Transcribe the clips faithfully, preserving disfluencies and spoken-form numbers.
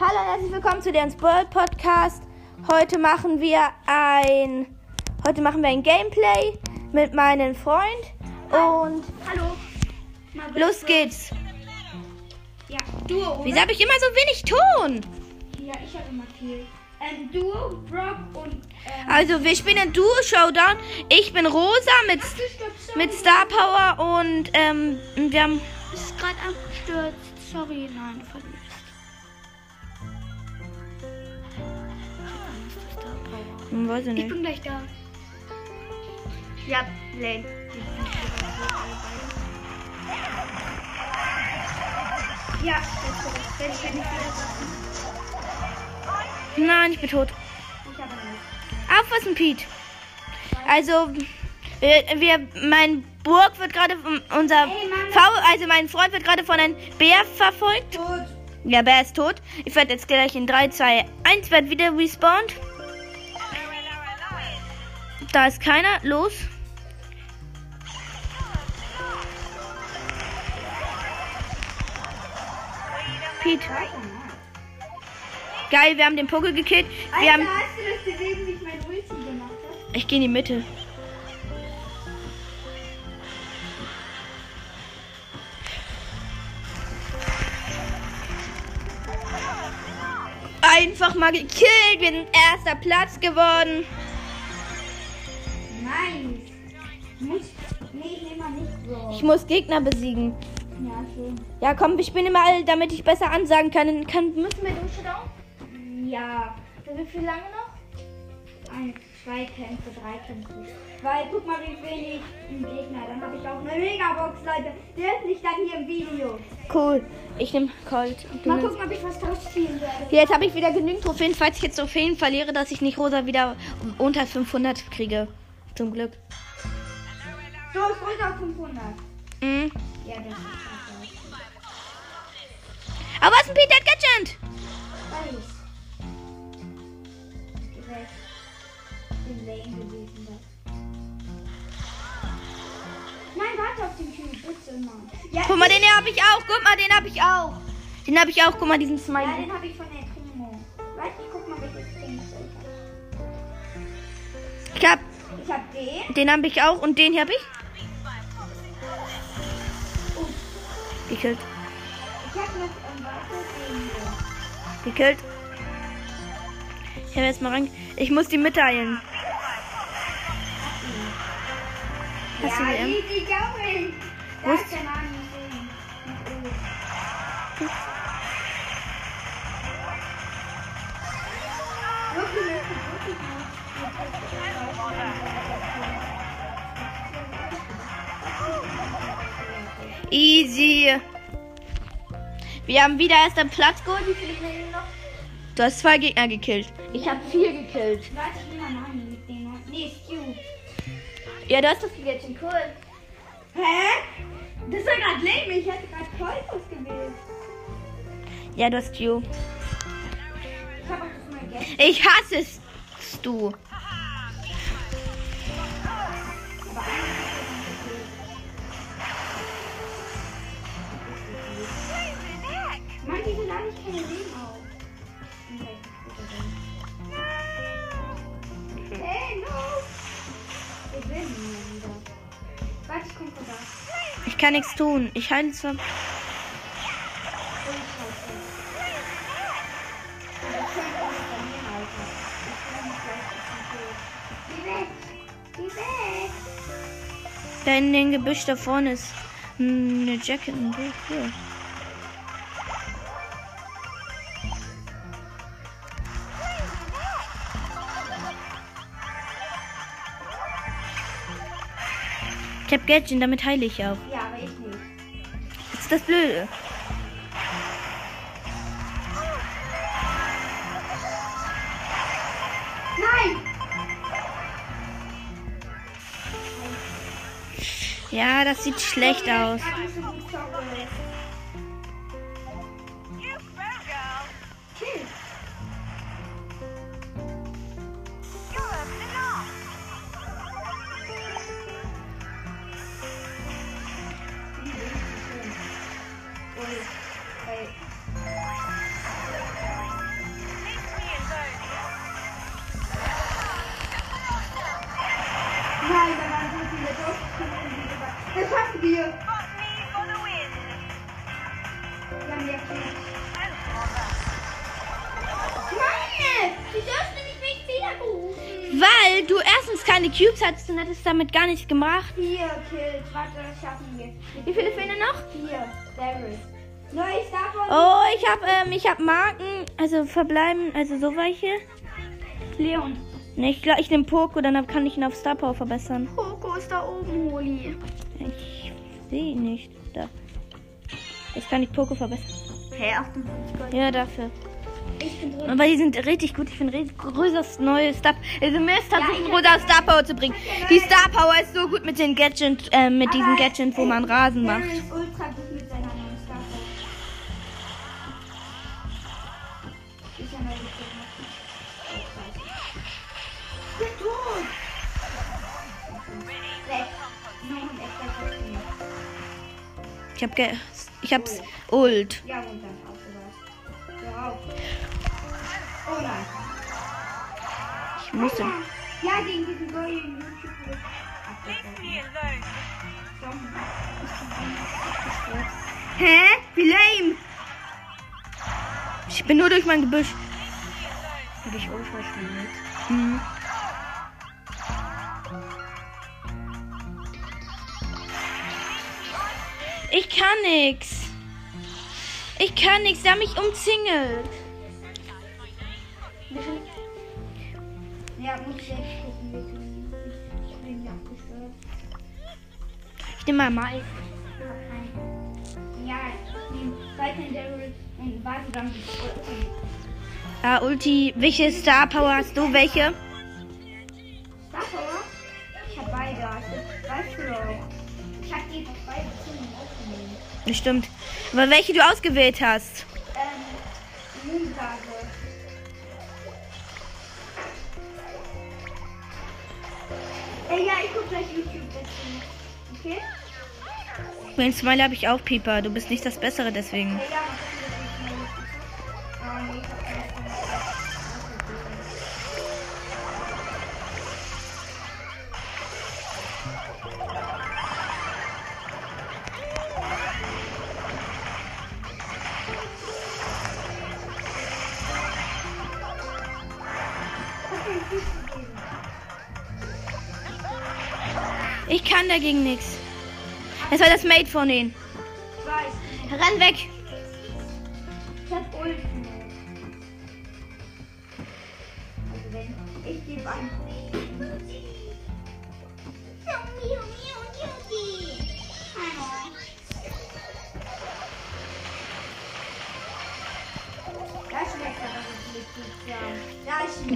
Hallo und herzlich willkommen zu Dennis Bold Podcast. Heute machen wir ein heute machen wir ein Gameplay mit meinem Freund und hallo. Los geht's. Ja, Duo. Wieso habe ich immer so wenig Ton? Ja, ich habe immer viel. Ähm, Duo, Brock und ähm Also, wir spielen ein Duo Showdown. Ich bin Rosa mit Ach, stopp, mit Star Power und ähm wir haben ist gerade abgestürzt. Sorry, nein, verletzt. Ich weiß nicht. Ich bin gleich da. Ja, Lane. Ja, wenn ich nicht wieder Nein, ich bin tot. Ich aber nicht. Auf, was ein Piet. Also, wir, wir, mein Burg wird gerade, unser hey, V, also mein Freund wird gerade von einem Bär verfolgt. Tot. Ja, Bär ist tot. Ich werde jetzt gleich in drei, zwei, eins, werde wieder respawned. Da ist keiner. Los. Pete. Geil, wir haben den Poco gekillt. Wir Alter, haben... hast du das gesehen, wie ich mein Ulti gemacht habe? Ich gehe in die Mitte. Einfach mal gekillt. Wir sind erster Platz geworden. Nein. Muss, nee, nee, mal nicht so. Ich muss Gegner besiegen. Ja, schön. Ja, komm, ich bin immer alle, damit ich besser ansagen kann. kann müssen wir den Showdown? Ja. Wie lange noch? Eins, zwei Kämpfe, drei Kämpfe. Weil, guck mal, wie wenig ein Gegner. Dann habe ich auch eine Megabox, Leute. Der ist nicht dann hier im Video. Cool. Ich nehme Colt. Mal gucken, ob ich was rausziehen werde. Jetzt habe ich wieder genügend Trophäen, falls ich jetzt Trophäen verliere, dass ich nicht Rosa wieder unter fünfhundert kriege. Zum Glück. So, ist unter fünfhundert. Mhm. Ja, das ist das. Aber was ist ein Peter Gadget? Weiß. Ich bin Lane gewesen. Nein, warte auf den Cube, bitte mal. Ja, guck mal, den habe ich auch. Guck mal, den habe ich auch. Den habe ich auch. Guck mal, diesen Smiley. Ja, den habe ich von der Primo. Weißt du, guck mal, welches Ding ich Ich hab Ich hab den. Den habe ich auch und den habe ich. Gekillt. Ich hab noch irgendwas. Gekillt. Ich habe jetzt mal rein. Ich muss die mitteilen. Ja, Hast du die, die, die Gaurin. Da ist der Mann gesehen. Easy. Wir haben wieder erst einen Platz geholt. Wie viele Gegner noch? Du hast zwei Gegner gekillt. Ich habe vier gekillt. Warte, ich will mal Nani mit denen. Nee, Stu. Ja, du hast das gegessen. Cool. Hä? Das ist ja gerade lame. Ich hätte gerade Kreuz ausgewählt. Ja, du hast Stu. Ich habe auch das mal gegessen. Ich hasse es, Stu. Mann, die sind alle nicht keine Leben auf. Nein! Hey, no! Ich will nicht mehr wieder. Warte, ich komme vorbei. Ich kann nichts tun. Ich halte es von... Da in dem Gebüsch da vorne ist eine Jacket und ein Buch. Ich hab Gadget, damit heile ich auch. Ja, aber ich nicht. Das ist das Blöde. Nein! Ja, das sieht schlecht aus. kleine Cubes hattest, dann hattest du damit gar nichts gemacht. Vier Kills. Warte, das schaffen wir. Wie viele fehlen noch? Vier. Davis. Oh, ich habe ähm, ich hab Marken. Also verbleiben, also so welche. Leon. Ne, ich glaube, ich nehme Poco, dann kann ich ihn auf Star Power verbessern. Poco ist da oben, Holi. Ich sehe ihn nicht. Da. Jetzt kann ich Poco verbessern. Hey, achtundfünfzig Gold. Ja, dafür. Ich bin drin. Aber die sind richtig gut. Ich finde Rosas neue Star Power. Also mir ist tatsächlich Rosas Star Power zu bringen. Die Star Power ist so gut mit den Gadgets, äh, mit aber diesen Gadgets, wo man Rasen macht. Ist ultra gut mit seiner neuen Star Power. Ich habe Ich hab ge. Ich hab's. Ult. Ja, und dann auch sowas. Ja, auch. Oh nein. Ich musste. Ja, gegen diesen neuen YouTube. Hä? Wie lame! Ich bin nur durch mein Gebüsch. Hab ich unverschwendet. Mhm. Ich kann nix. Ich kann nix. Der hat mich umzingelt. Ich nehme mal Mais. Ja, ah, Ulti. Welche Star Power hast du? Welche? Star Power? Ich hab beide. Ich hab beide. Ich hab die beide. Stimmt. Aber welche du ausgewählt hast? Ähm, Moonbase. Ey, ja, ich guck gleich YouTube dazu. Okay? Mein Smile habe ich auch, Piper. Du bist nicht das Bessere, deswegen. Ey, ja, ich kann dagegen nichts. Das war das Mate von denen. Ich weiß. Renn weg. Ich hab Ulti. Also wenn ich gebe an.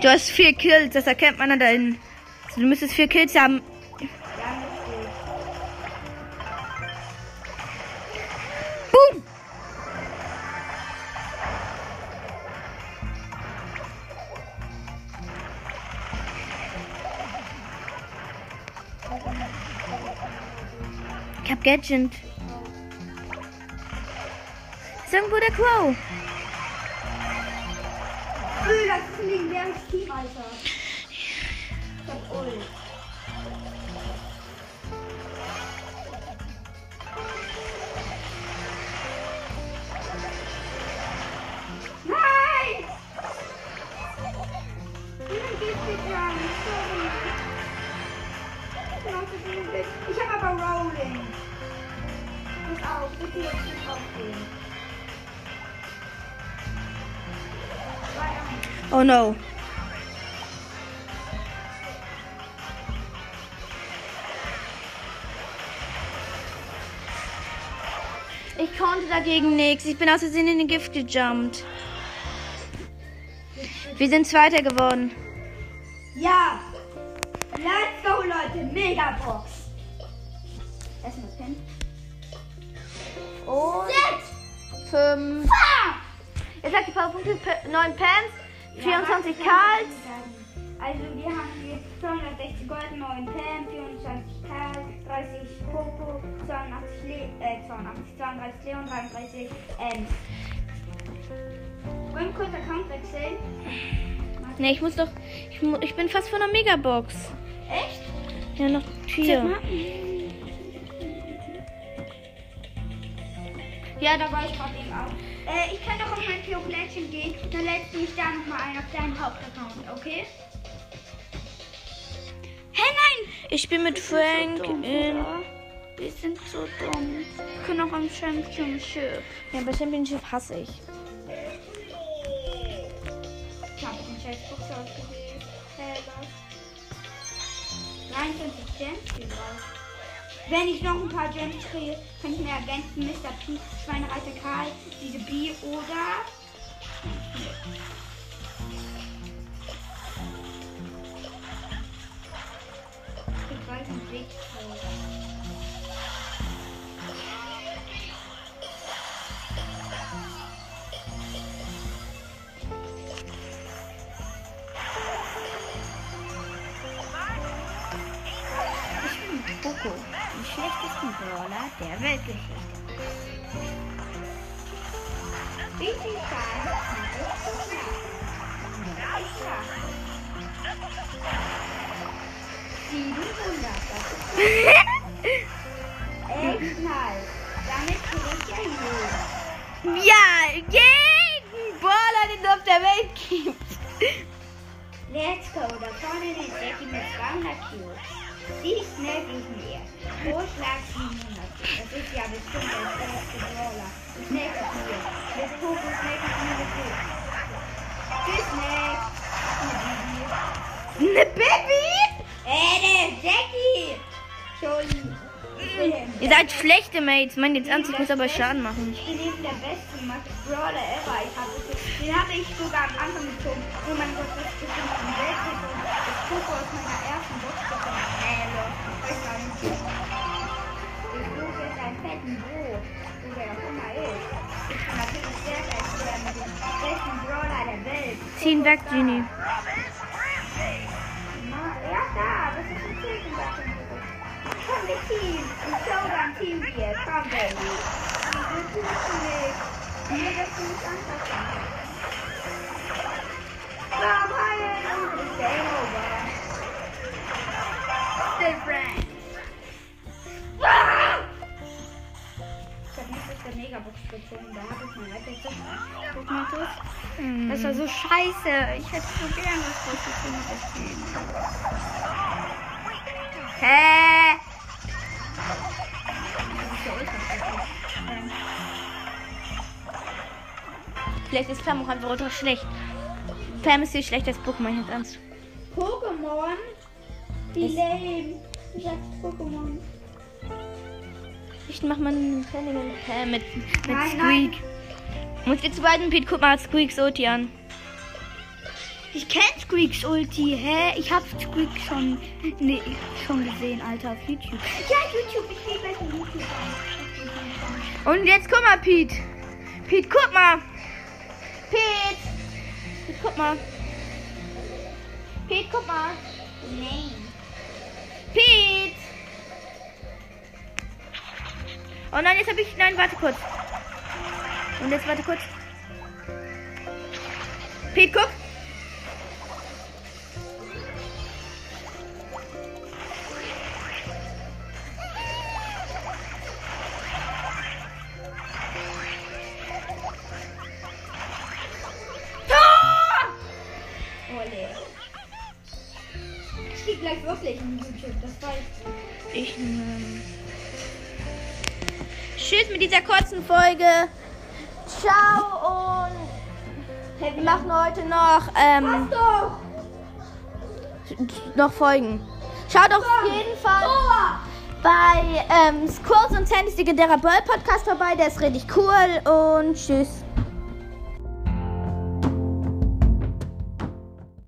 Du hast vier Kills, das erkennt man da hinten. Also du müsstest vier Kills haben. Ich hab Gadget. Ist irgendwo der Crow. Öl, das ist ein legendäres Team, Alter. Ich hab Öl. Nein! Niemand geht hier dran. Sorry. Ich hab aber Rolling. Pass auf, bitte jetzt nicht aufgehen. Oh no. Ich konnte dagegen nichts. Ich bin aus Versehen in den Gift gejumpt. Wir sind Zweiter geworden. Ja. Let's go, Leute. Megabox. Erstmal Pin. Und sechs. fünf. Jetzt hat die Powerpunkte neun Pens. vierundzwanzig ja, Karls. Also wir haben hier zweihundertsechzig Gold, neun Pam, vierundzwanzig Karls, dreißig Poco, zweiundachtzig, Le äh, zweiundachtzig, zweiunddreißig Leon, dreiunddreißig Ems. Wollen wir kurz Account wechseln? Ne, ich muss doch... Ich, ich bin fast von einer Megabox. Echt? Ja, noch vier. Ja, da war ich gerade eben auch. Äh, ich kann doch auf mein Pio-Plättchen gehen, dann lädst du mich da nochmal ein auf deinen Hauptaccount, okay? Hä, Ich bin mit Frank in... Wir sind so dumm. Wir können auch am Championship. Ja, bei Championship hasse ich. Ich hab den Scheißbox ausgewählt. Hey, was? neunundzwanzig Gems gebraucht. Wenn ich noch ein paar Gems kriege, kann ich mir ergänzen Mister P, Schweinereiter Karl, diese B oder... Ich wollte einen Weg holen. Poco, den schlechtesten Brawler der Weltgeschichte. Richtig geil. siebenhundert. Echt nice. Damit kriegt ihr ein Gold. Ja, jeden Brawler, den es auf der Welt gibt. Let's go. Da vorne ist Jackie mit zweihundert Cubes. Wie schnell gehen wir? Vorschlag siebenhundert. Das ist ja bestimmt der beste Brawler. Snack ist hier. Mit Poco Snack ist mir gefällt. Tschüss, Snack. Ne Baby? Ey, der ist Jackie. Entschuldigung. Ihr seid schlechte Mates. Mein jetzt ernst, ich muss aber Schaden machen. Ich bin eben der beste Brawler ever. Ich hab das Den hatte ich sogar am Anfang gezogen. Nur mein Gott, das ist bestimmt ein Weltkrieg. Das Poco aus meiner ersten Box bekommen. Äh, Leute, ich weiß nicht. Ich suche jetzt einen fetten Bro. So wer auch immer ist. Ich bin natürlich sehr gleich wieder mit dem besten Brawler der Welt. Zieh ihn weg, Genie. Ja, da, das ist ein Ziel. Komm, wir Team. Ich schaue dann Team hier. Komm, Baby. Das tust du nicht. Nee, das tust du nicht anfassen. Stop hiding! Oh, it's game over. Stay friends. Ich hab nicht aus der Megabox gezogen, da hab ich mein iPad. Guck mal kurz. Das war so scheiße. Ich hätte so gern was durchgezogen, das Game. Hä? Vielleicht ist Flamme auch einfach ultra schlecht. Pam ist viel schlechter als Pokémon, jetzt ernst. Pokémon? Die lame. Ich hab Pokémon. Ich mach mal einen Training mit Pam, mit, mit nein, Squeak. Nein. Und wir zu beiden, Pete, guck mal Squeaks Ulti an. Ich kenn Squeaks Ulti, hä? Ich hab Squeak schon, nee, schon gesehen, Alter, auf YouTube. Ja, YouTube, ich geh gleich auf YouTube an. Und jetzt guck mal, Pete. Pete, guck mal. Pete. Pete, guck mal. Pete, guck mal. Nein. Pete! Oh nein, jetzt hab ich... Nein, warte kurz. Und jetzt warte kurz. Pete, guck. Wirklich in YouTube, das weiß ich. Ich nehme. Tschüss mit dieser kurzen Folge. Ciao und hey, wir machen heute noch ähm, noch Folgen. Schaut auf jeden Fall bei ähm, Squirrels und Sandys legendärer Ball Podcast vorbei, der ist richtig cool und tschüss.